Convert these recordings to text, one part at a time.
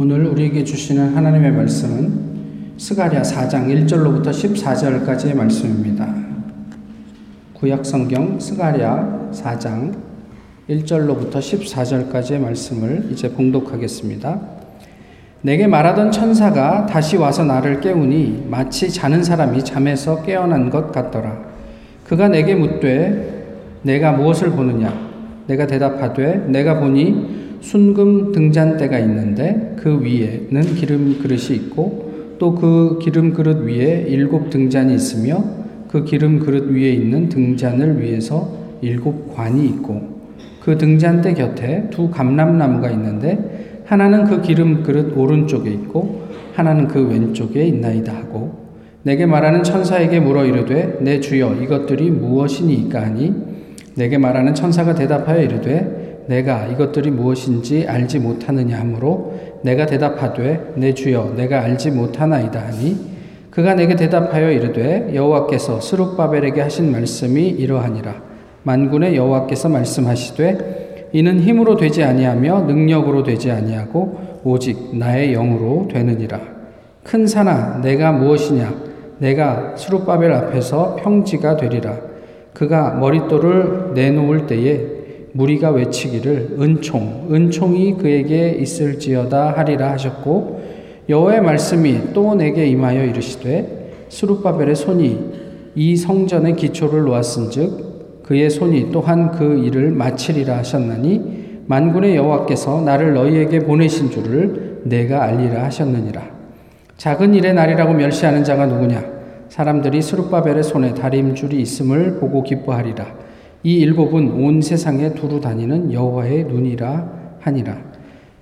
오늘 우리에게 주시는 하나님의 말씀은 스가랴 4장 1절로부터 14절까지의 말씀입니다. 구약성경 스가랴 4장 1절로부터 14절까지의 말씀을 이제 봉독하겠습니다. 내게 말하던 천사가 다시 와서 나를 깨우니 마치 자는 사람이 잠에서 깨어난 것 같더라. 그가 내게 묻되 내가 무엇을 보느냐? 내가 대답하되 내가 보니 순금 등잔대가 있는데 그 위에는 기름 그릇이 있고 또 그 기름 그릇 위에 7 등잔이 있으며 그 기름 그릇 위에 있는 등잔을 위해서 7 관이 있고 그 등잔대 곁에 2 감람나무가 있는데 하나는 그 기름 그릇 오른쪽에 있고 하나는 그 왼쪽에 있나이다 하고 내게 말하는 천사에게 물어 이르되 내 주여 이것들이 무엇이니이까 하니 내게 말하는 천사가 대답하여 이르되 내가 이것들이 무엇인지 알지 못하느냐 하므로 내가 대답하되 내 주여 내가 알지 못하나이다 하니 그가 내게 대답하여 이르되 여호와께서 스룹바벨에게 하신 말씀이 이러하니라. 만군의 여호와께서 말씀하시되 이는 힘으로 되지 아니하며 능력으로 되지 아니하고 오직 나의 영으로 되느니라. 큰 산아 내가 무엇이냐? 내가 스룹바벨 앞에서 평지가 되리라. 그가 머릿돌을 내놓을 때에 무리가 외치기를 은총이 그에게 있을지어다 하리라 하셨고 여호와의 말씀이 또 내게 임하여 이르시되 스룹바벨의 손이 이 성전의 기초를 놓았은즉 그의 손이 또한 그 일을 마치리라 하셨나니 만군의 여호와께서 나를 너희에게 보내신 줄을 내가 알리라 하셨느니라. 작은 일의 날이라고 멸시하는 자가 누구냐? 사람들이 스룹바벨의 손에 다림줄이 있음을 보고 기뻐하리라. 이 7은 온 세상에 두루 다니는 여호와의 눈이라 하니라.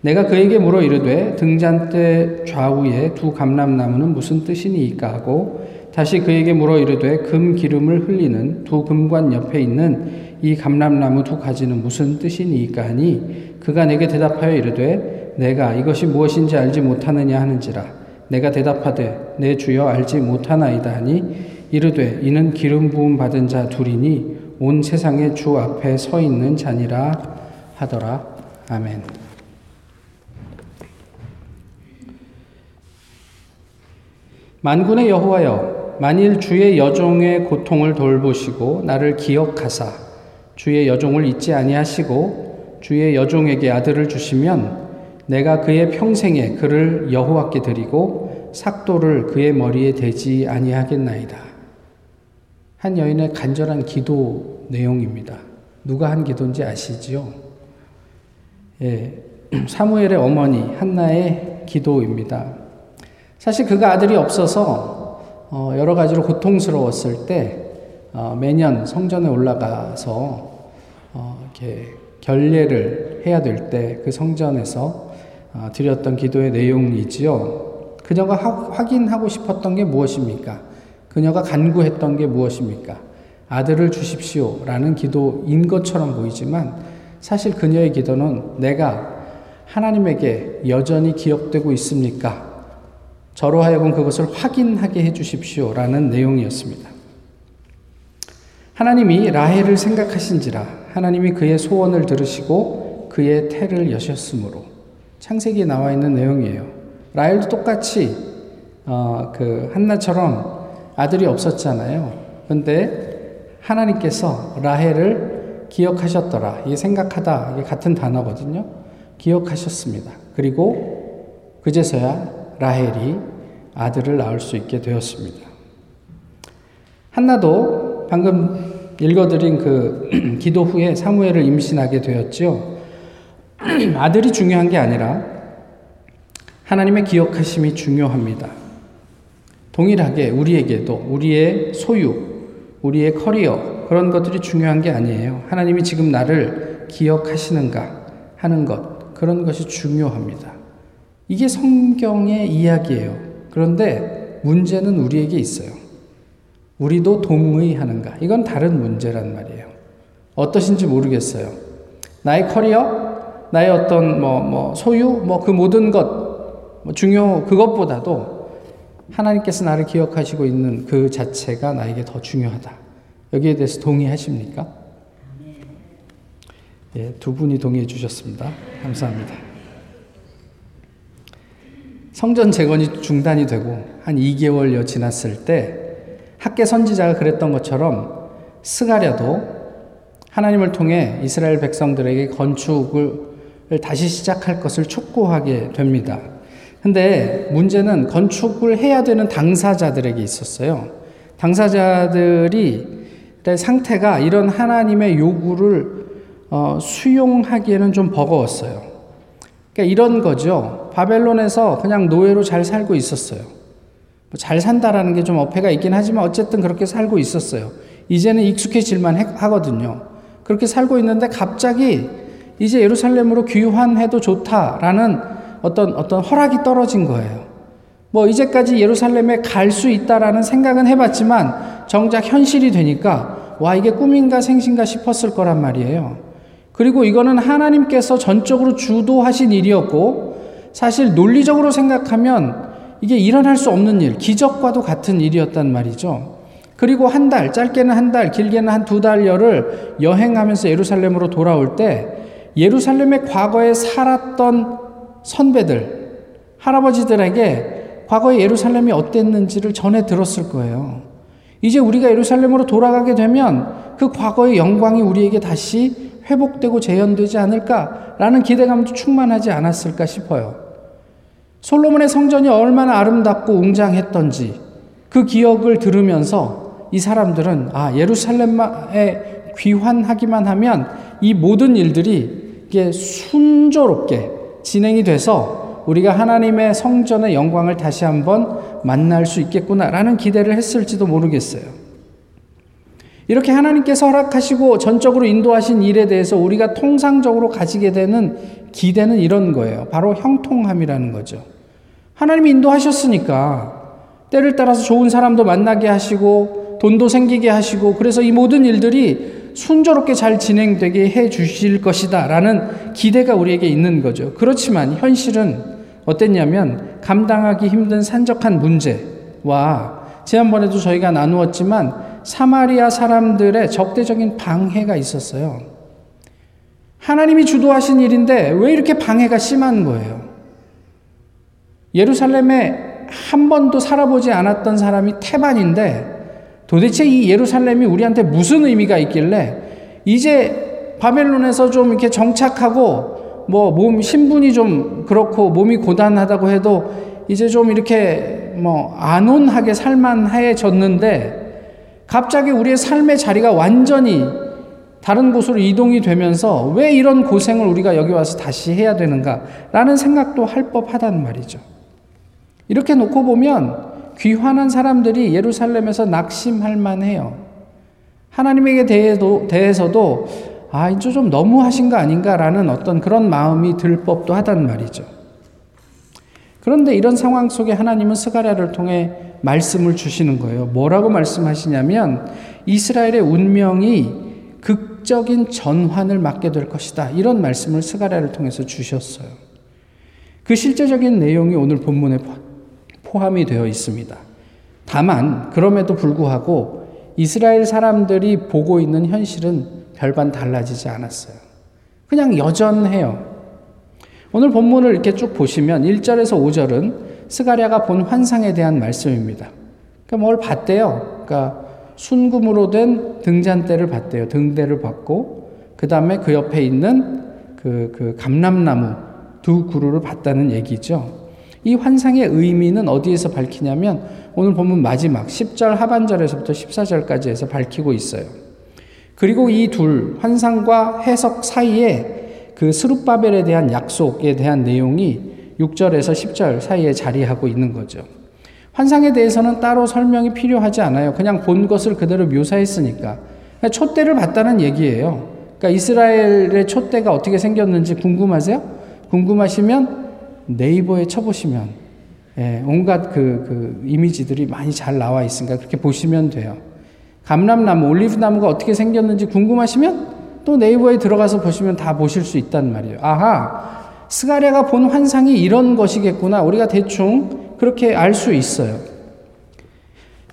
내가 그에게 물어 이르되 등잔대 좌우에 2 감람나무는 무슨 뜻이니이까 하고 다시 그에게 물어 이르되 금 기름을 흘리는 2 금관 옆에 있는 이 감람나무 2 가지는 무슨 뜻이니이까 하니 그가 내게 대답하여 이르되 내가 이것이 무엇인지 알지 못하느냐 하는지라. 내가 대답하되 내 주여 알지 못하나이다 하니 이르되 이는 기름 부음 받은 자 2이니 온 세상의 주 앞에 서 있는 자니라 하더라. 아멘. 만군의 여호와여, 만일 주의 여종의 고통을 돌보시고 나를 기억하사 주의 여종을 잊지 아니하시고 주의 여종에게 아들을 주시면 내가 그의 평생에 그를 여호와께 드리고 삭도를 그의 머리에 대지 아니하겠나이다. 한 여인의 간절한 기도 내용입니다. 누가 한 기도인지 아시지요? 예, 사무엘의 어머니 한나의 기도입니다. 사실 그가 아들이 없어서 여러 가지로 고통스러웠을 때 매년 성전에 올라가서 이렇게 결례를 해야 될 때 그 성전에서 드렸던 기도의 내용이지요. 그녀가 확인하고 싶었던 게 무엇입니까? 그녀가 간구했던 게 무엇입니까? 아들을 주십시오 라는 기도인 것처럼 보이지만 사실 그녀의 기도는 내가 하나님에게 여전히 기억되고 있습니까? 저로 하여금 그것을 확인하게 해주십시오 라는 내용이었습니다. 하나님이 라헬을 생각하신지라 하나님이 그의 소원을 들으시고 그의 태를 여셨으므로 창세기에 나와 있는 내용이에요. 라헬도 똑같이 그 한나처럼 아들이 없었잖아요. 그런데 하나님께서 라헬을 기억하셨더라. 이게 생각하다. 이게 같은 단어거든요. 기억하셨습니다. 그리고 그제서야 라헬이 아들을 낳을 수 있게 되었습니다. 한나도 방금 읽어드린 그 기도 후에 사무엘을 임신하게 되었죠. 아들이 중요한 게 아니라 하나님의 기억하심이 중요합니다. 동일하게 우리에게도 우리의 소유, 우리의 커리어 그런 것들이 중요한 게 아니에요. 하나님이 지금 나를 기억하시는가 하는 것, 그런 것이 중요합니다. 이게 성경의 이야기예요. 그런데 문제는 우리에게 있어요. 우리도 동의하는가? 이건 다른 문제란 말이에요. 어떠신지 모르겠어요. 나의 커리어, 나의 어떤 소유, 그 모든 것, 그것보다도 하나님께서 나를 기억하시고 있는 그 자체가 나에게 더 중요하다. 여기에 대해서 동의하십니까? 예, 2분이 동의해 주셨습니다. 감사합니다. 성전 재건이 중단이 되고 한 2개월여 지났을 때 학개 선지자가 그랬던 것처럼 스가랴도 하나님을 통해 이스라엘 백성들에게 건축을 다시 시작할 것을 촉구하게 됩니다. 근데 문제는 건축을 해야 되는 당사자들에게 있었어요. 당사자들이 상태가 이런 하나님의 요구를 수용하기에는 좀 버거웠어요. 그러니까 이런 거죠. 바벨론에서 그냥 노예로 잘 살고 있었어요. 잘 산다라는 게 좀 어폐가 있긴 하지만 어쨌든 그렇게 살고 있었어요. 이제는 익숙해질만 하거든요. 그렇게 살고 있는데 갑자기 이제 예루살렘으로 귀환해도 좋다라는 어떤 허락이 떨어진 거예요. 뭐 이제까지 예루살렘에 갈 수 있다라는 생각은 해봤지만 정작 현실이 되니까 와 이게 꿈인가 생신가 싶었을 거란 말이에요. 그리고 이거는 하나님께서 전적으로 주도하신 일이었고 사실 논리적으로 생각하면 이게 일어날 수 없는 일, 기적과도 같은 일이었단 말이죠. 그리고 한 달, 짧게는 한 달, 길게는 한 두 달여를 여행하면서 예루살렘으로 돌아올 때 예루살렘의 과거에 살았던 선배들, 할아버지들에게 과거에 예루살렘이 어땠는지를 전해 들었을 거예요. 이제 우리가 예루살렘으로 돌아가게 되면 그 과거의 영광이 우리에게 다시 회복되고 재현되지 않을까라는 기대감도 충만하지 않았을까 싶어요. 솔로몬의 성전이 얼마나 아름답고 웅장했던지 그 기억을 들으면서 이 사람들은 아 예루살렘에 귀환하기만 하면 이 모든 일들이 이게 순조롭게 진행이 돼서 우리가 하나님의 성전의 영광을 다시 한번 만날 수 있겠구나라는 기대를 했을지도 모르겠어요. 이렇게 하나님께서 허락하시고 전적으로 인도하신 일에 대해서 우리가 통상적으로 가지게 되는 기대는 이런 거예요. 바로 형통함이라는 거죠. 하나님이 인도하셨으니까 때를 따라서 좋은 사람도 만나게 하시고 돈도 생기게 하시고 그래서 이 모든 일들이 순조롭게 잘 진행되게 해 주실 것이다 라는 기대가 우리에게 있는 거죠. 그렇지만 현실은 어땠냐면 감당하기 힘든 산적한 문제와 지난번에도 저희가 나누었지만 사마리아 사람들의 적대적인 방해가 있었어요. 하나님이 주도하신 일인데 왜 이렇게 방해가 심한 거예요? 예루살렘에 한 번도 살아보지 않았던 사람이 태반인데 도대체 이 예루살렘이 우리한테 무슨 의미가 있길래 이제 바벨론에서 좀 이렇게 정착하고 뭐 몸 신분이 좀 그렇고 몸이 고단하다고 해도 이제 좀 이렇게 뭐 안온하게 살만해졌는데 갑자기 우리의 삶의 자리가 완전히 다른 곳으로 이동이 되면서 왜 이런 고생을 우리가 여기 와서 다시 해야 되는가라는 생각도 할 법하단 말이죠. 이렇게 놓고 보면 귀환한 사람들이 예루살렘에서 낙심할 만해요. 하나님에게 대해서도 아, 이제 좀 너무하신 거 아닌가라는 어떤 그런 마음이 들 법도 하단 말이죠. 그런데 이런 상황 속에 하나님은 스가랴를 통해 말씀을 주시는 거예요. 뭐라고 말씀하시냐면 이스라엘의 운명이 극적인 전환을 맞게 될 것이다. 이런 말씀을 스가랴를 통해서 주셨어요. 그 실제적인 내용이 오늘 본문에 포함이 되어 있습니다. 다만 그럼에도 불구하고 이스라엘 사람들이 보고 있는 현실은 별반 달라지지 않았어요. 그냥 여전해요. 오늘 본문을 이렇게 쭉 보시면 1절에서 5절은 스가랴가 본 환상에 대한 말씀입니다. 그러니까 뭘 봤대요. 그러니까 순금으로 된 등잔대를 봤대요. 등대를 봤고 그 다음에 그 옆에 있는 그 감람나무 두 그루를 봤다는 얘기죠. 이 환상의 의미는 어디에서 밝히냐면 오늘 본문 마지막 10절 하반절에서부터 14절까지 해서 밝히고 있어요. 그리고 이 둘 환상과 해석 사이에 그 스룹바벨에 대한 약속에 대한 내용이 6절에서 10절 사이에 자리하고 있는 거죠. 환상에 대해서는 따로 설명이 필요하지 않아요. 그냥 본 것을 그대로 묘사했으니까. 촛대를 봤다는 얘기예요. 그러니까 이스라엘의 촛대가 어떻게 생겼는지 궁금하세요? 궁금하시면 네이버에 쳐보시면 온갖 그 이미지들이 많이 잘 나와 있으니까 그렇게 보시면 돼요. 감람나무, 올리브나무가 어떻게 생겼는지 궁금하시면 또 네이버에 들어가서 보시면 다 보실 수 있단 말이에요. 아하, 스가랴가 본 환상이 이런 것이겠구나. 우리가 대충 그렇게 알 수 있어요.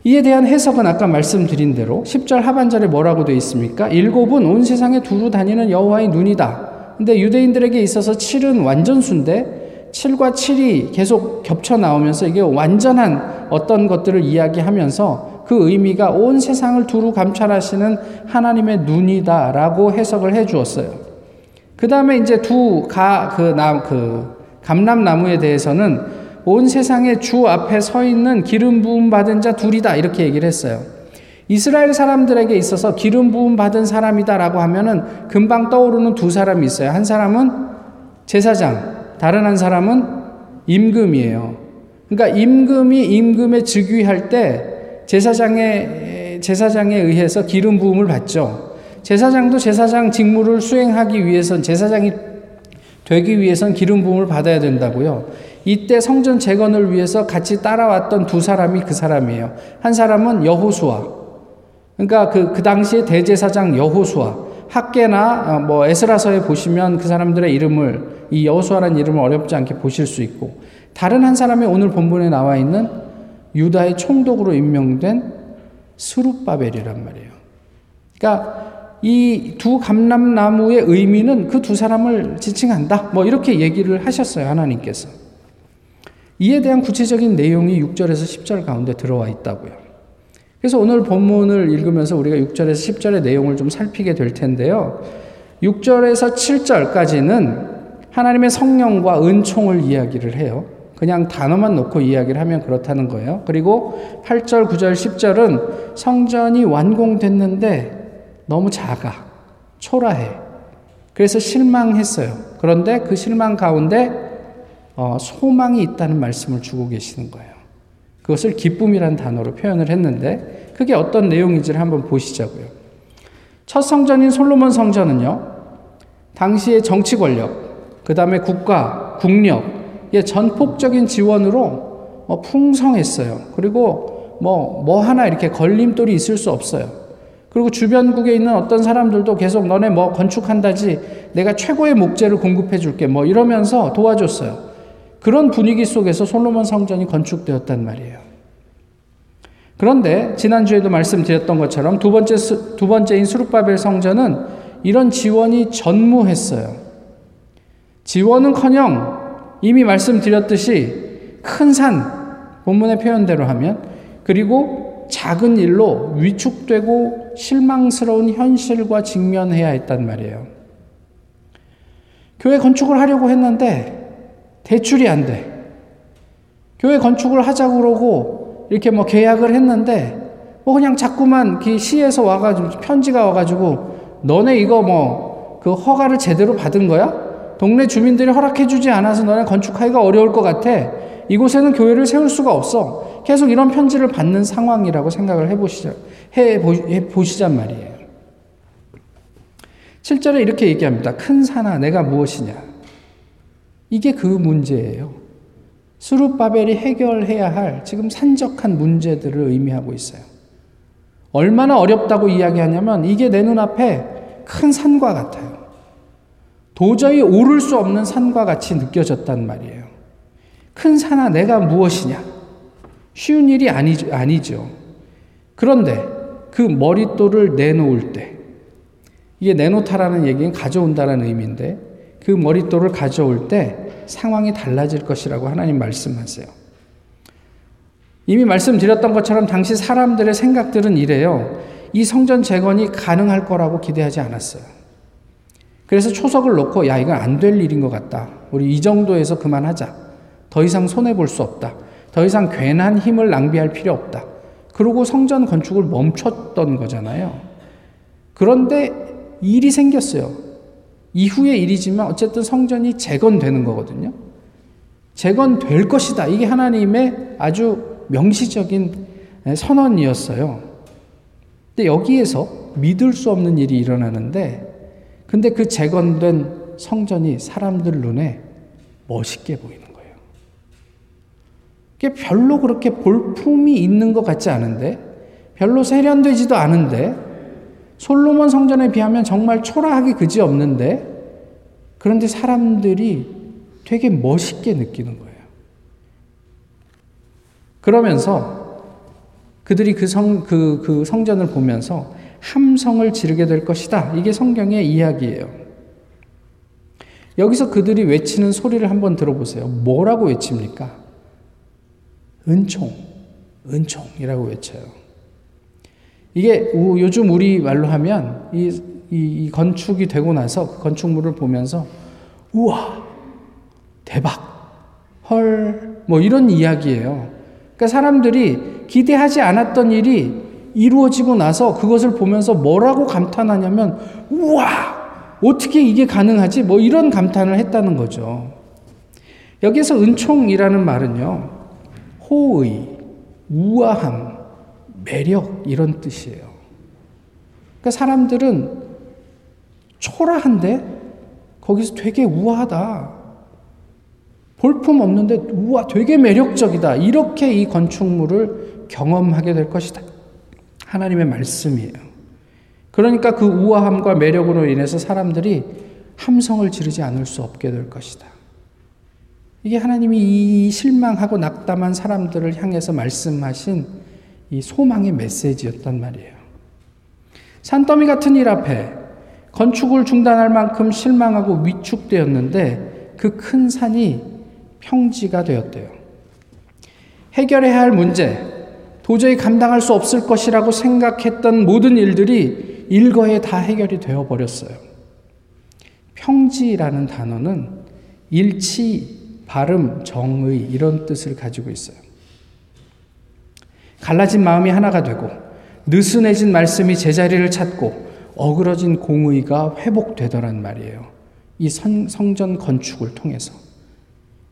이에 대한 해석은 아까 말씀드린 대로 10절 하반절에 뭐라고 되어 있습니까? 일곱은 온 세상에 두루 다니는 여호와의 눈이다. 근데 유대인들에게 있어서 7은 완전수인데 7과 7이 계속 겹쳐 나오면서 이게 완전한 어떤 것들을 이야기하면서 그 의미가 온 세상을 두루 감찰하시는 하나님의 눈이다라고 해석을 해 주었어요. 그 다음에 이제 감람나무에 대해서는 온 세상의 주 앞에 서 있는 기름 부음 받은 자 둘이다 이렇게 얘기를 했어요. 이스라엘 사람들에게 있어서 기름 부음 받은 사람이다라고 하면은 금방 떠오르는 두 사람이 있어요. 한 사람은 제사장, 다른 한 사람은 임금이에요. 그러니까 임금에 즉위할 때 제사장에 의해서 기름 부음을 받죠. 제사장도 제사장 직무를 수행하기 위해선 제사장이 되기 위해선 기름 부음을 받아야 된다고요. 이때 성전 재건을 위해서 같이 따라왔던 두 사람이 그 사람이에요. 한 사람은 여호수아. 그러니까 그 당시에 대제사장 여호수아. 학개나 에스라서에 보시면 그 사람들의 이름을 이 여호수아라는 이름을 어렵지 않게 보실 수 있고, 다른 한 사람이 오늘 본문에 나와 있는 유다의 총독으로 임명된 스룹바벨이란 말이에요. 그러니까 이 두 감람나무의 의미는 그 두 사람을 지칭한다. 이렇게 얘기를 하셨어요, 하나님께서. 이에 대한 구체적인 내용이 6절에서 10절 가운데 들어와 있다고요. 그래서 오늘 본문을 읽으면서 우리가 6절에서 10절의 내용을 좀 살피게 될 텐데요. 6절에서 7절까지는 하나님의 성령과 은총을 이야기를 해요. 그냥 단어만 놓고 이야기를 하면 그렇다는 거예요. 그리고 8절, 9절, 10절은 성전이 완공됐는데 너무 작아, 초라해. 그래서 실망했어요. 그런데 그 실망 가운데 소망이 있다는 말씀을 주고 계시는 거예요. 그것을 기쁨이라는 단어로 표현을 했는데 그게 어떤 내용인지를 한번 보시자고요. 첫 성전인 솔로몬 성전은요, 당시의 정치 권력, 그 다음에 국가, 국력의 전폭적인 지원으로 풍성했어요. 그리고 뭐 하나 이렇게 걸림돌이 있을 수 없어요. 그리고 주변국에 있는 어떤 사람들도 계속 너네 건축한다지, 내가 최고의 목재를 공급해 줄게 이러면서 도와줬어요. 그런 분위기 속에서 솔로몬 성전이 건축되었단 말이에요. 그런데 지난주에도 말씀드렸던 것처럼 두 번째인 스룹바벨 성전은 이런 지원이 전무했어요. 지원은커녕 이미 말씀드렸듯이 큰 산, 본문의 표현대로 하면, 그리고 작은 일로 위축되고 실망스러운 현실과 직면해야 했단 말이에요. 교회 건축을 하려고 했는데 대출이 안 돼. 교회 건축을 하자고 그러고 이렇게 계약을 했는데 그냥 자꾸만 시에서 와가지고 편지가 와가지고 너네 이거 그 허가를 제대로 받은 거야? 동네 주민들이 허락해주지 않아서 너네 건축하기가 어려울 것 같아. 이곳에는 교회를 세울 수가 없어. 계속 이런 편지를 받는 상황이라고 생각을 해보시잔 말이에요. 7절에 이렇게 얘기합니다. 큰 산아, 내가 무엇이냐. 이게 그 문제예요. 스룹바벨이 해결해야 할 지금 산적한 문제들을 의미하고 있어요. 얼마나 어렵다고 이야기하냐면 이게 내 눈앞에 큰 산과 같아요. 도저히 오를 수 없는 산과 같이 느껴졌단 말이에요. 큰 산아, 내가 무엇이냐. 쉬운 일이 아니죠. 그런데 그 머릿돌을 내놓을 때, 이게 내놓다라는 얘기는 가져온다라는 의미인데, 그 머릿돌을 가져올 때 상황이 달라질 것이라고 하나님 말씀하세요. 이미 말씀드렸던 것처럼 당시 사람들의 생각들은 이래요. 이 성전 재건이 가능할 거라고 기대하지 않았어요. 그래서 초석을 놓고 이건 안 될 일인 것 같다. 우리 이 정도에서 그만하자. 더 이상 손해볼 수 없다. 더 이상 괜한 힘을 낭비할 필요 없다. 그러고 성전 건축을 멈췄던 거잖아요. 그런데 일이 생겼어요. 이후의 일이지만 어쨌든 성전이 재건되는 거거든요. 재건될 것이다. 이게 하나님의 아주 명시적인 선언이었어요. 근데 여기에서 믿을 수 없는 일이 일어나는데, 근데 그 재건된 성전이 사람들 눈에 멋있게 보이는 거예요. 별로 그렇게 볼품이 있는 것 같지 않은데, 별로 세련되지도 않은데, 솔로몬 성전에 비하면 정말 초라하기 그지없는데, 그런데 사람들이 되게 멋있게 느끼는 거예요. 그러면서 그들이 그 성전을 보면서 함성을 지르게 될 것이다. 이게 성경의 이야기예요. 여기서 그들이 외치는 소리를 한번 들어보세요. 뭐라고 외칩니까? 은총, 은총이라고 외쳐요. 이게 요즘 우리 말로 하면 이 건축이 되고 나서 그 건축물을 보면서 우와, 대박, 헐, 뭐 이런 이야기예요. 그러니까 사람들이 기대하지 않았던 일이 이루어지고 나서 그것을 보면서 뭐라고 감탄하냐면 우와, 어떻게 이게 가능하지? 뭐 이런 감탄을 했다는 거죠. 여기에서 은총이라는 말은요, 호의, 우아함, 매력 이런 뜻이에요. 그러니까 사람들은 초라한데 거기서 되게 우아하다, 볼품없는데 우와, 되게 매력적이다, 이렇게 이 건축물을 경험하게 될 것이다. 하나님의 말씀이에요. 그러니까 그 우아함과 매력으로 인해서 사람들이 함성을 지르지 않을 수 없게 될 것이다. 이게 하나님이 이 실망하고 낙담한 사람들을 향해서 말씀하신 이 소망의 메시지였단 말이에요. 산더미 같은 일 앞에 건축을 중단할 만큼 실망하고 위축되었는데 그 큰 산이 평지가 되었대요. 해결해야 할 문제, 도저히 감당할 수 없을 것이라고 생각했던 모든 일들이 일거에 다 해결이 되어버렸어요. 평지라는 단어는 일치, 발음, 정의 이런 뜻을 가지고 있어요. 갈라진 마음이 하나가 되고 느슨해진 말씀이 제자리를 찾고 어그러진 공의가 회복되더란 말이에요. 이 성전 건축을 통해서.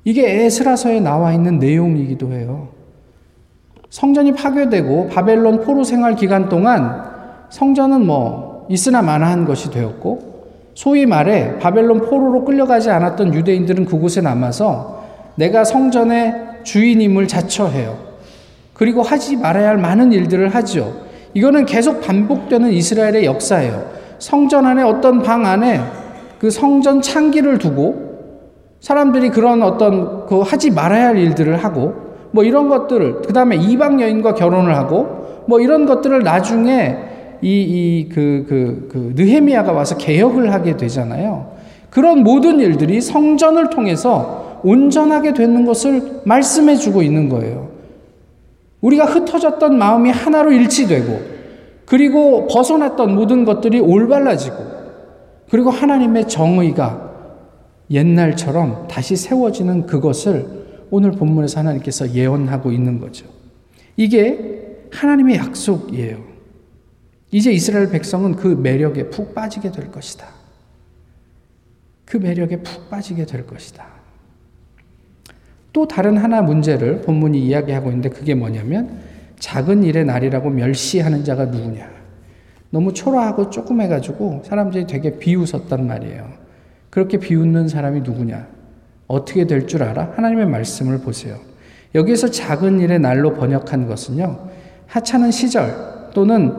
이게 에스라서에 나와 있는 내용이기도 해요. 성전이 파괴되고 바벨론 포로 생활 기간 동안 성전은 뭐 있으나 마나한 것이 되었고, 소위 말해 바벨론 포로로 끌려가지 않았던 유대인들은 그곳에 남아서 내가 성전의 주인임을 자처해요. 그리고 하지 말아야 할 많은 일들을 하죠. 이거는 계속 반복되는 이스라엘의 역사예요. 성전 안에 어떤 방 안에 그 성전 창기를 두고 사람들이 그런 어떤 그 하지 말아야 할 일들을 하고 뭐 이런 것들을, 그 다음에 이방 여인과 결혼을 하고 뭐 이런 것들을 나중에 느헤미야가 와서 개혁을 하게 되잖아요. 그런 모든 일들이 성전을 통해서 온전하게 되는 것을 말씀해 주고 있는 거예요. 우리가 흩어졌던 마음이 하나로 일치되고, 그리고 벗어났던 모든 것들이 올바라지고, 그리고 하나님의 정의가 옛날처럼 다시 세워지는 그것을 오늘 본문에서 하나님께서 예언하고 있는 거죠. 이게 하나님의 약속이에요. 이제 이스라엘 백성은 그 매력에 푹 빠지게 될 것이다. 그 매력에 푹 빠지게 될 것이다. 또 다른 하나 문제를 본문이 이야기하고 있는데 그게 뭐냐면 작은 일의 날이라고 멸시하는 자가 누구냐. 너무 초라하고 조그매가지고 사람들이 되게 비웃었단 말이에요. 그렇게 비웃는 사람이 누구냐. 어떻게 될 줄 알아? 하나님의 말씀을 보세요. 여기에서 작은 일의 날로 번역한 것은요, 하찮은 시절 또는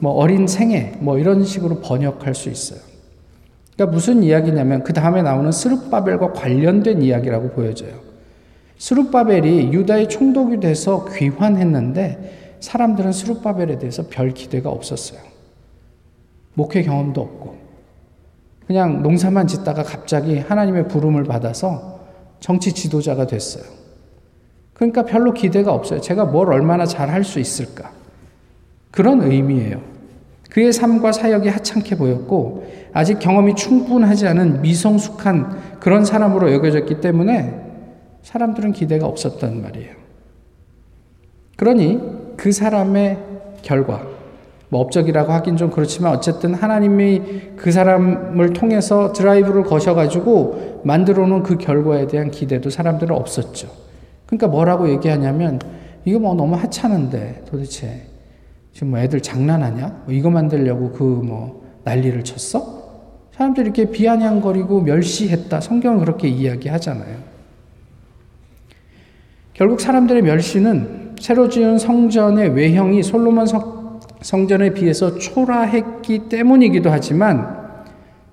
뭐 어린 생애 뭐 이런 식으로 번역할 수 있어요. 그러니까 무슨 이야기냐면 그 다음에 나오는 스룹바벨과 관련된 이야기라고 보여져요. 스룹바벨이 유다의 총독이 돼서 귀환했는데 사람들은 스룹바벨에 대해서 별 기대가 없었어요. 목회 경험도 없고 그냥 농사만 짓다가 갑자기 하나님의 부름을 받아서 정치 지도자가 됐어요. 그러니까 별로 기대가 없어요. 제가 뭘 얼마나 잘할 수 있을까? 그런 의미예요. 그의 삶과 사역이 하찮게 보였고 아직 경험이 충분하지 않은 미성숙한 그런 사람으로 여겨졌기 때문에 사람들은 기대가 없었단 말이에요. 그러니 그 사람의 결과, 뭐 업적이라고 하긴 좀 그렇지만 어쨌든 하나님이 그 사람을 통해서 드라이브를 거셔가지고 만들어 놓은 그 결과에 대한 기대도 사람들은 없었죠. 그러니까 뭐라고 얘기하냐면 이거 뭐 너무 하찮은데 도대체 지금 뭐 애들 장난하냐? 뭐 이거 만들려고 그 뭐 난리를 쳤어? 사람들이 이렇게 비아냥거리고 멸시했다. 성경은 그렇게 이야기하잖아요. 결국 사람들의 멸시는 새로 지은 성전의 외형이 솔로몬 성전에 비해서 초라했기 때문이기도 하지만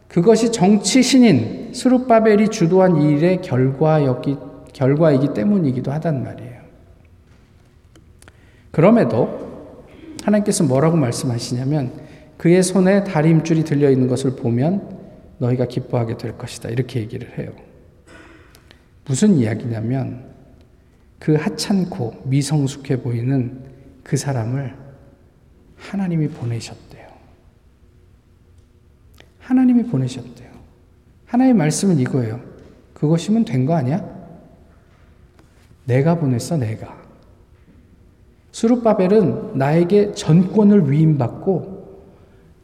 그것이 정치신인 스룹바벨이 주도한 이 일의 결과이기 때문이기도 하단 말이에요. 그럼에도 하나님께서 뭐라고 말씀하시냐면 그의 손에 다림줄이 들려있는 것을 보면 너희가 기뻐하게 될 것이다. 이렇게 얘기를 해요. 무슨 이야기냐면 그 하찮고 미성숙해 보이는 그 사람을 하나님이 보내셨대요. 하나님이 보내셨대요. 하나님의 말씀은 이거예요. 그거 심으면 된 거 아니야? 내가 보냈어, 내가. 스룹바벨은 나에게 전권을 위임받고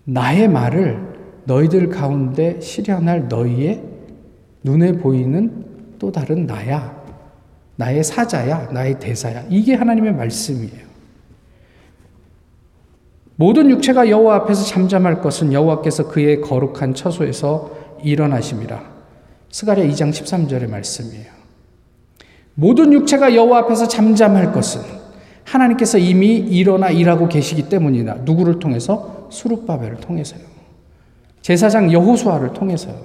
나의 말을 너희들 가운데 실현할 너희의 눈에 보이는 또 다른 나야. 나의 사자야. 나의 대사야. 이게 하나님의 말씀이에요. 모든 육체가 여호와 앞에서 잠잠할 것은 여호와께서 그의 거룩한 처소에서 일어나심이라. 스가랴 2장 13절의 말씀이에요. 모든 육체가 여호와 앞에서 잠잠할 것은 하나님께서 이미 일어나 일하고 계시기 때문이다. 누구를 통해서? 스룹바벨을 통해서요. 제사장 여호수아를 통해서요.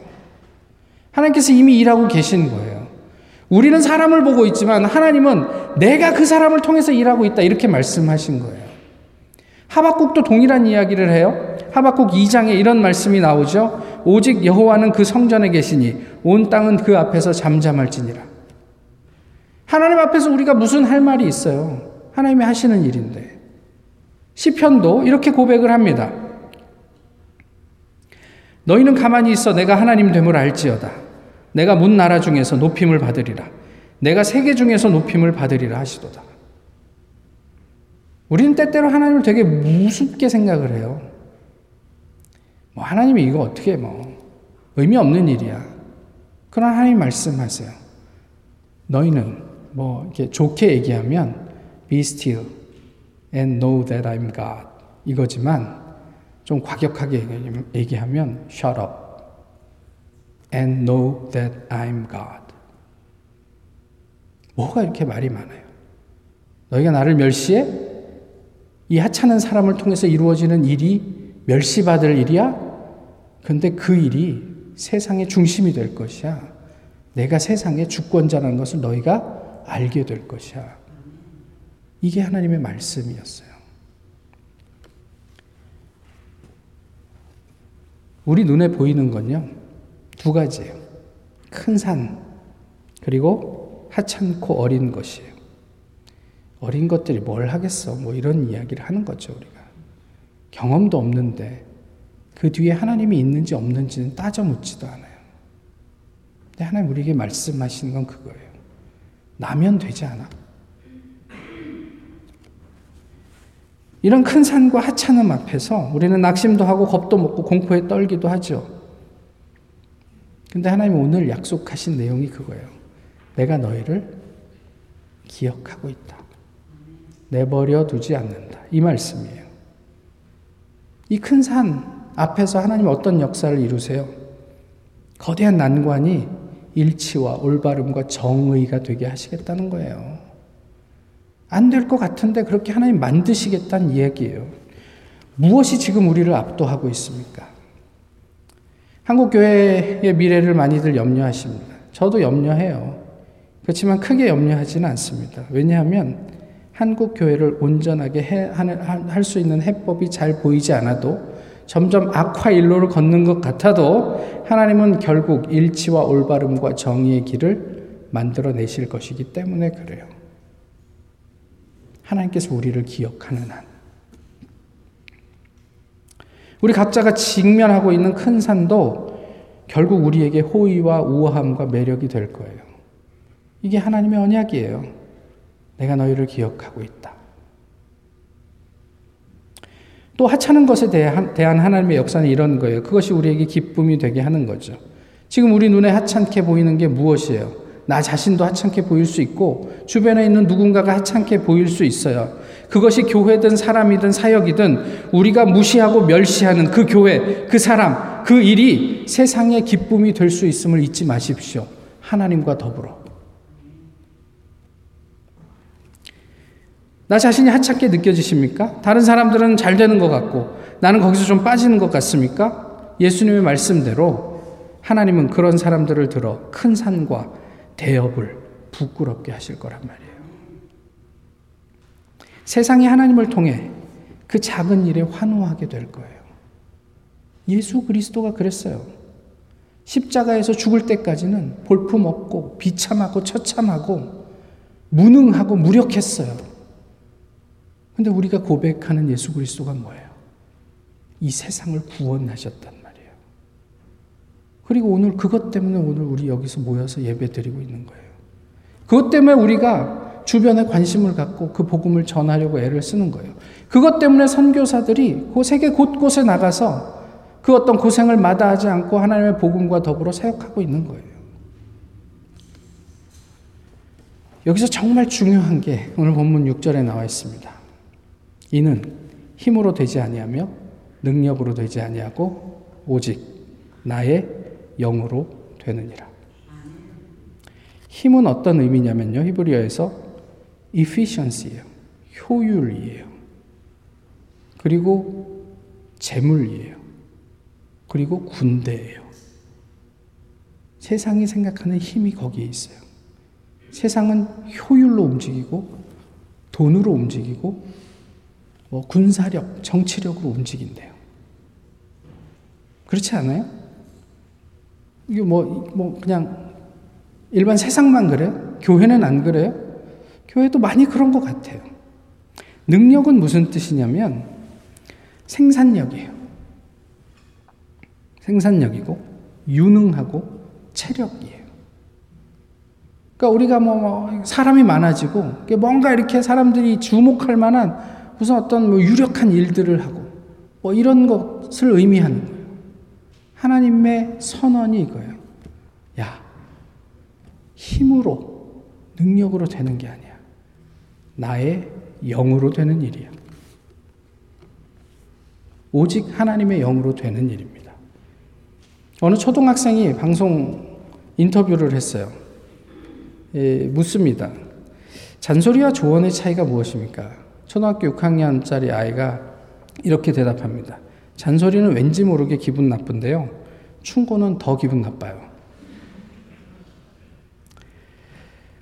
하나님께서 이미 일하고 계신 거예요. 우리는 사람을 보고 있지만 하나님은 내가 그 사람을 통해서 일하고 있다. 이렇게 말씀하신 거예요. 하박국도 동일한 이야기를 해요. 하박국 2장에 이런 말씀이 나오죠. 오직 여호와는 그 성전에 계시니 온 땅은 그 앞에서 잠잠할지니라. 하나님 앞에서 우리가 무슨 할 말이 있어요. 하나님이 하시는 일인데. 시편도 이렇게 고백을 합니다. 너희는 가만히 있어 내가 하나님 됨을 알지어다. 내가 문 나라 중에서 높임을 받으리라. 내가 세계 중에서 높임을 받으리라 하시도다. 우리는 때때로 하나님을 되게 무섭게 생각을 해요. 뭐 하나님이 이거 어떻게 의미 없는 일이야. 그러나 하나님 말씀하세요. 너희는 이렇게 좋게 얘기하면 Be still and know that I'm God 이거지만 좀 과격하게 얘기하면 Shut up and know that I'm God. 뭐가 이렇게 말이 많아요. 너희가 나를 멸시해? 이 하찮은 사람을 통해서 이루어지는 일이 멸시받을 일이야? 근데 그 일이 세상의 중심이 될 것이야. 내가 세상의 주권자라는 것을 너희가 알게 될 것이야. 이게 하나님의 말씀이었어요. 우리 눈에 보이는 건요, 두 가지예요. 큰 산, 그리고 하찮고 어린 것이에요. 어린 것들이 뭘 하겠어? 이런 이야기를 하는 거죠, 우리가. 경험도 없는데 그 뒤에 하나님이 있는지 없는지는 따져 묻지도 않아요. 근데 하나님 우리에게 말씀하시는 건 그거예요. 나면 되지 않아? 이런 큰 산과 하찮음 앞에서 우리는 낙심도 하고 겁도 먹고 공포에 떨기도 하죠. 근데 하나님이 오늘 약속하신 내용이 그거예요. 내가 너희를 기억하고 있다. 내버려 두지 않는다. 이 말씀이에요. 이 큰 산 앞에서 하나님은 어떤 역사를 이루세요? 거대한 난관이 일치와 올바름과 정의가 되게 하시겠다는 거예요. 안 될 것 같은데 그렇게 하나님 만드시겠다는 이야기예요. 무엇이 지금 우리를 압도하고 있습니까? 한국교회의 미래를 많이들 염려하십니다. 저도 염려해요. 그렇지만 크게 염려하지는 않습니다. 왜냐하면 한국 교회를 온전하게 할 수 있는 해법이 잘 보이지 않아도 점점 악화 일로를 걷는 것 같아도 하나님은 결국 일치와 올바름과 정의의 길을 만들어내실 것이기 때문에 그래요. 하나님께서 우리를 기억하는 한. 우리 각자가 직면하고 있는 큰 산도 결국 우리에게 호의와 우아함과 매력이 될 거예요. 이게 하나님의 언약이에요. 내가 너희를 기억하고 있다. 또 하찮은 것에 대한 하나님의 역사는 이런 거예요. 그것이 우리에게 기쁨이 되게 하는 거죠. 지금 우리 눈에 하찮게 보이는 게 무엇이에요? 나 자신도 하찮게 보일 수 있고 주변에 있는 누군가가 하찮게 보일 수 있어요. 그것이 교회든 사람이든 사역이든 우리가 무시하고 멸시하는 그 교회, 그 사람, 그 일이 세상의 기쁨이 될 수 있음을 잊지 마십시오. 하나님과 더불어. 나 자신이 하찮게 느껴지십니까? 다른 사람들은 잘 되는 것 같고 나는 거기서 좀 빠지는 것 같습니까? 예수님의 말씀대로 하나님은 그런 사람들을 들어 큰 산과 대업을 부끄럽게 하실 거란 말이에요. 세상이 하나님을 통해 그 작은 일에 환호하게 될 거예요. 예수 그리스도가 그랬어요. 십자가에서 죽을 때까지는 볼품없고 비참하고 처참하고 무능하고 무력했어요. 그런데 우리가 고백하는 예수 그리스도가 뭐예요? 이 세상을 구원하셨단 말이에요. 그리고 오늘 그것 때문에 오늘 우리 여기서 모여서 예배드리고 있는 거예요. 그것 때문에 우리가 주변에 관심을 갖고 그 복음을 전하려고 애를 쓰는 거예요. 그것 때문에 선교사들이 세계 곳곳에 나가서 그 어떤 고생을 마다하지 않고 하나님의 복음과 더불어 사역하고 있는 거예요. 여기서 정말 중요한 게 오늘 본문 6절에 나와 있습니다. 이는 힘으로 되지 아니하며 능력으로 되지 아니하고 오직 나의 영으로 되느니라. 힘은 어떤 의미냐면요. 히브리어에서 efficiency예요. 효율이에요. 그리고 재물이에요. 그리고 군대예요. 세상이 생각하는 힘이 거기에 있어요. 세상은 효율로 움직이고 돈으로 움직이고 군사력, 정치력으로 움직인대요. 그렇지 않아요? 이게 그냥 일반 세상만 그래요? 교회는 안 그래요? 교회도 많이 그런 것 같아요. 능력은 무슨 뜻이냐면 생산력이에요. 생산력이고 유능하고 체력이에요. 그러니까 우리가 사람이 많아지고 뭔가 이렇게 사람들이 주목할 만한 무슨 어떤 유력한 일들을 하고 이런 것을 의미하는 거예요. 하나님의 선언이 이거예요. 야, 힘으로 능력으로 되는 게 아니야. 나의 영으로 되는 일이야. 오직 하나님의 영으로 되는 일입니다. 어느 초등학생이 방송 인터뷰를 했어요. 묻습니다. 잔소리와 조언의 차이가 무엇입니까? 초등학교 6학년짜리 아이가 이렇게 대답합니다. 잔소리는 왠지 모르게 기분 나쁜데요. 충고는 더 기분 나빠요.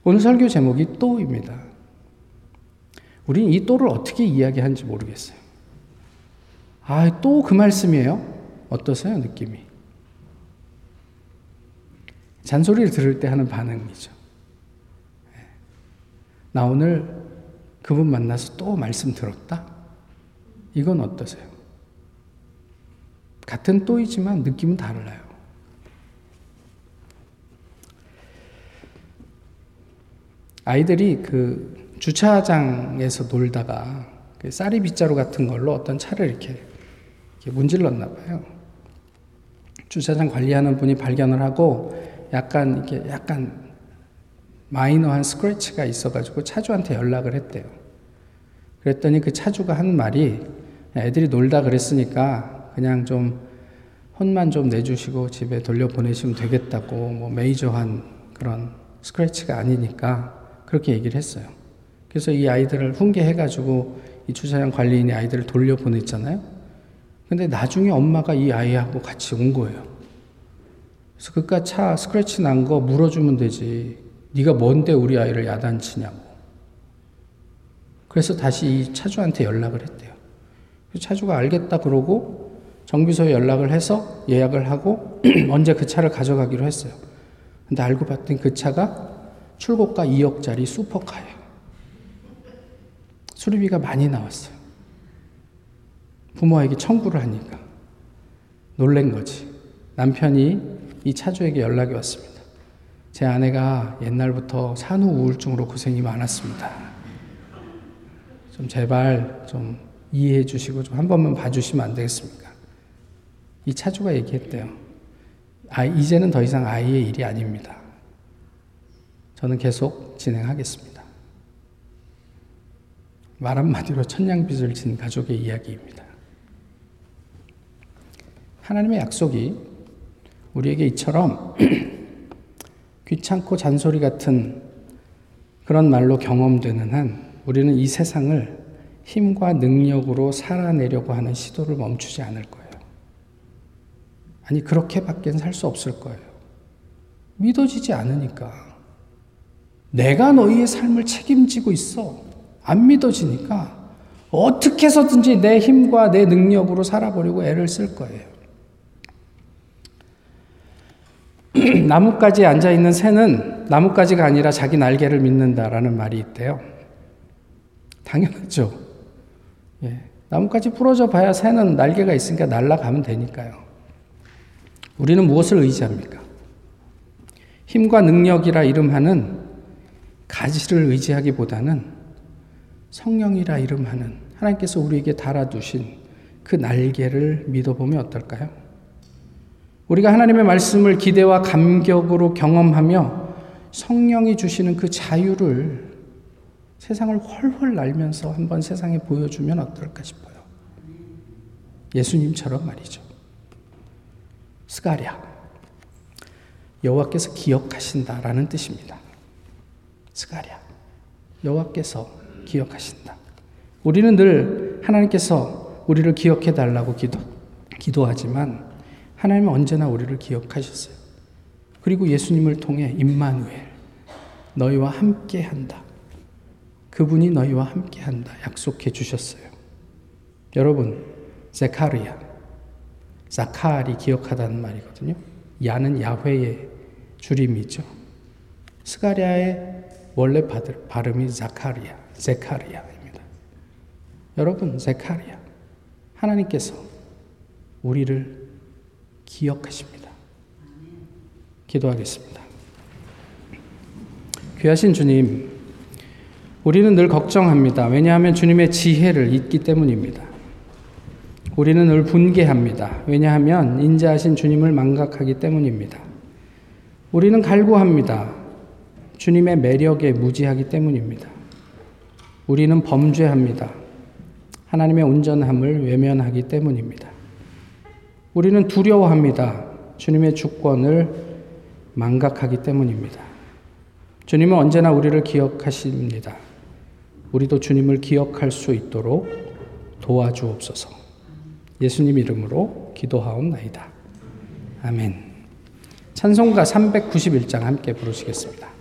오늘 설교 제목이 또입니다. 우린 이 또를 어떻게 이야기하는지 모르겠어요. 아, 또 그 말씀이에요? 어떠세요, 느낌이? 잔소리를 들을 때 하는 반응이죠. 나 오늘 그분 만나서 또 말씀 들었다? 이건 어떠세요? 같은 또이지만 느낌은 달라요. 아이들이 그 주차장에서 놀다가 쌀이 빗자루 같은 걸로 어떤 차를 이렇게 문질렀나 봐요. 주차장 관리하는 분이 발견을 하고 약간 마이너한 스크래치가 있어가지고 차주한테 연락을 했대요. 그랬더니 그 차주가 한 말이 애들이 놀다 그랬으니까 그냥 좀 혼만 좀 내주시고 집에 돌려보내시면 되겠다고 메이저한 그런 스크래치가 아니니까 그렇게 얘기를 했어요. 그래서 이 아이들을 훈계해가지고 이 주차장 관리인이 아이들을 돌려보냈잖아요. 근데 나중에 엄마가 이 아이하고 같이 온 거예요. 그래서 그깟 차 스크래치 난 거 물어주면 되지. 네가 뭔데 우리 아이를 야단치냐고. 그래서 다시 이 차주한테 연락을 했대요. 차주가 알겠다 그러고 정비소에 연락을 해서 예약을 하고 언제 그 차를 가져가기로 했어요. 근데 알고 봤더니 그 차가 출고가 2억짜리 슈퍼카예요. 수리비가 많이 나왔어요. 부모에게 청구를 하니까 놀란 거지. 남편이 이 차주에게 연락이 왔습니다. 제 아내가 옛날부터 산후 우울증으로 고생이 많았습니다. 좀 제발 좀 이해해 주시고 좀 한 번만 봐주시면 안 되겠습니까? 이 차주가 얘기했대요. 이제는 더 이상 아이의 일이 아닙니다. 저는 계속 진행하겠습니다. 말 한마디로 천냥빚을 진 가족의 이야기입니다. 하나님의 약속이 우리에게 이처럼 귀찮고 잔소리 같은 그런 말로 경험되는 한 우리는 이 세상을 힘과 능력으로 살아내려고 하는 시도를 멈추지 않을 거예요. 아니, 그렇게밖엔 살 수 없을 거예요. 믿어지지 않으니까. 내가 너희의 삶을 책임지고 있어. 안 믿어지니까 어떻게 해서든지 내 힘과 내 능력으로 살아보려고 애를 쓸 거예요. 나뭇가지에 앉아있는 새는 나뭇가지가 아니라 자기 날개를 믿는다라는 말이 있대요. 당연하죠. 예. 나뭇가지 부러져 봐야 새는 날개가 있으니까 날아가면 되니까요. 우리는 무엇을 의지합니까? 힘과 능력이라 이름하는 가지를 의지하기보다는 성령이라 이름하는 하나님께서 우리에게 달아두신 그 날개를 믿어보면 어떨까요? 우리가 하나님의 말씀을 기대와 감격으로 경험하며 성령이 주시는 그 자유를 세상을 훨훨 날면서 한번 세상에 보여주면 어떨까 싶어요. 예수님처럼 말이죠. 스가랴, 여호와께서 기억하신다라는 뜻입니다. 스가랴, 여호와께서 기억하신다. 우리는 늘 하나님께서 우리를 기억해달라고 기도하지만 하나님은 언제나 우리를 기억하셨어요. 그리고 예수님을 통해 임마누엘, 너희와 함께한다. 그분이 너희와 함께한다 약속해 주셨어요. 여러분, 제카리아, 자칼이 기억하다는 말이거든요. 야는 야훼의 줄임이죠. 스가랴의 원래 발음이 자카리아, 제카리아입니다. 여러분, 제카리아, 하나님께서 우리를 기억하십니다. 기도하겠습니다. 귀하신 주님, 우리는 늘 걱정합니다. 왜냐하면 주님의 지혜를 잊기 때문입니다. 우리는 늘 분개합니다. 왜냐하면 인자하신 주님을 망각하기 때문입니다. 우리는 갈구합니다. 주님의 매력에 무지하기 때문입니다. 우리는 범죄합니다. 하나님의 온전함을 외면하기 때문입니다. 우리는 두려워합니다. 주님의 주권을 망각하기 때문입니다. 주님은 언제나 우리를 기억하십니다. 우리도 주님을 기억할 수 있도록 도와주옵소서. 예수님 이름으로 기도하옵나이다. 아멘. 찬송가 391장 함께 부르시겠습니다.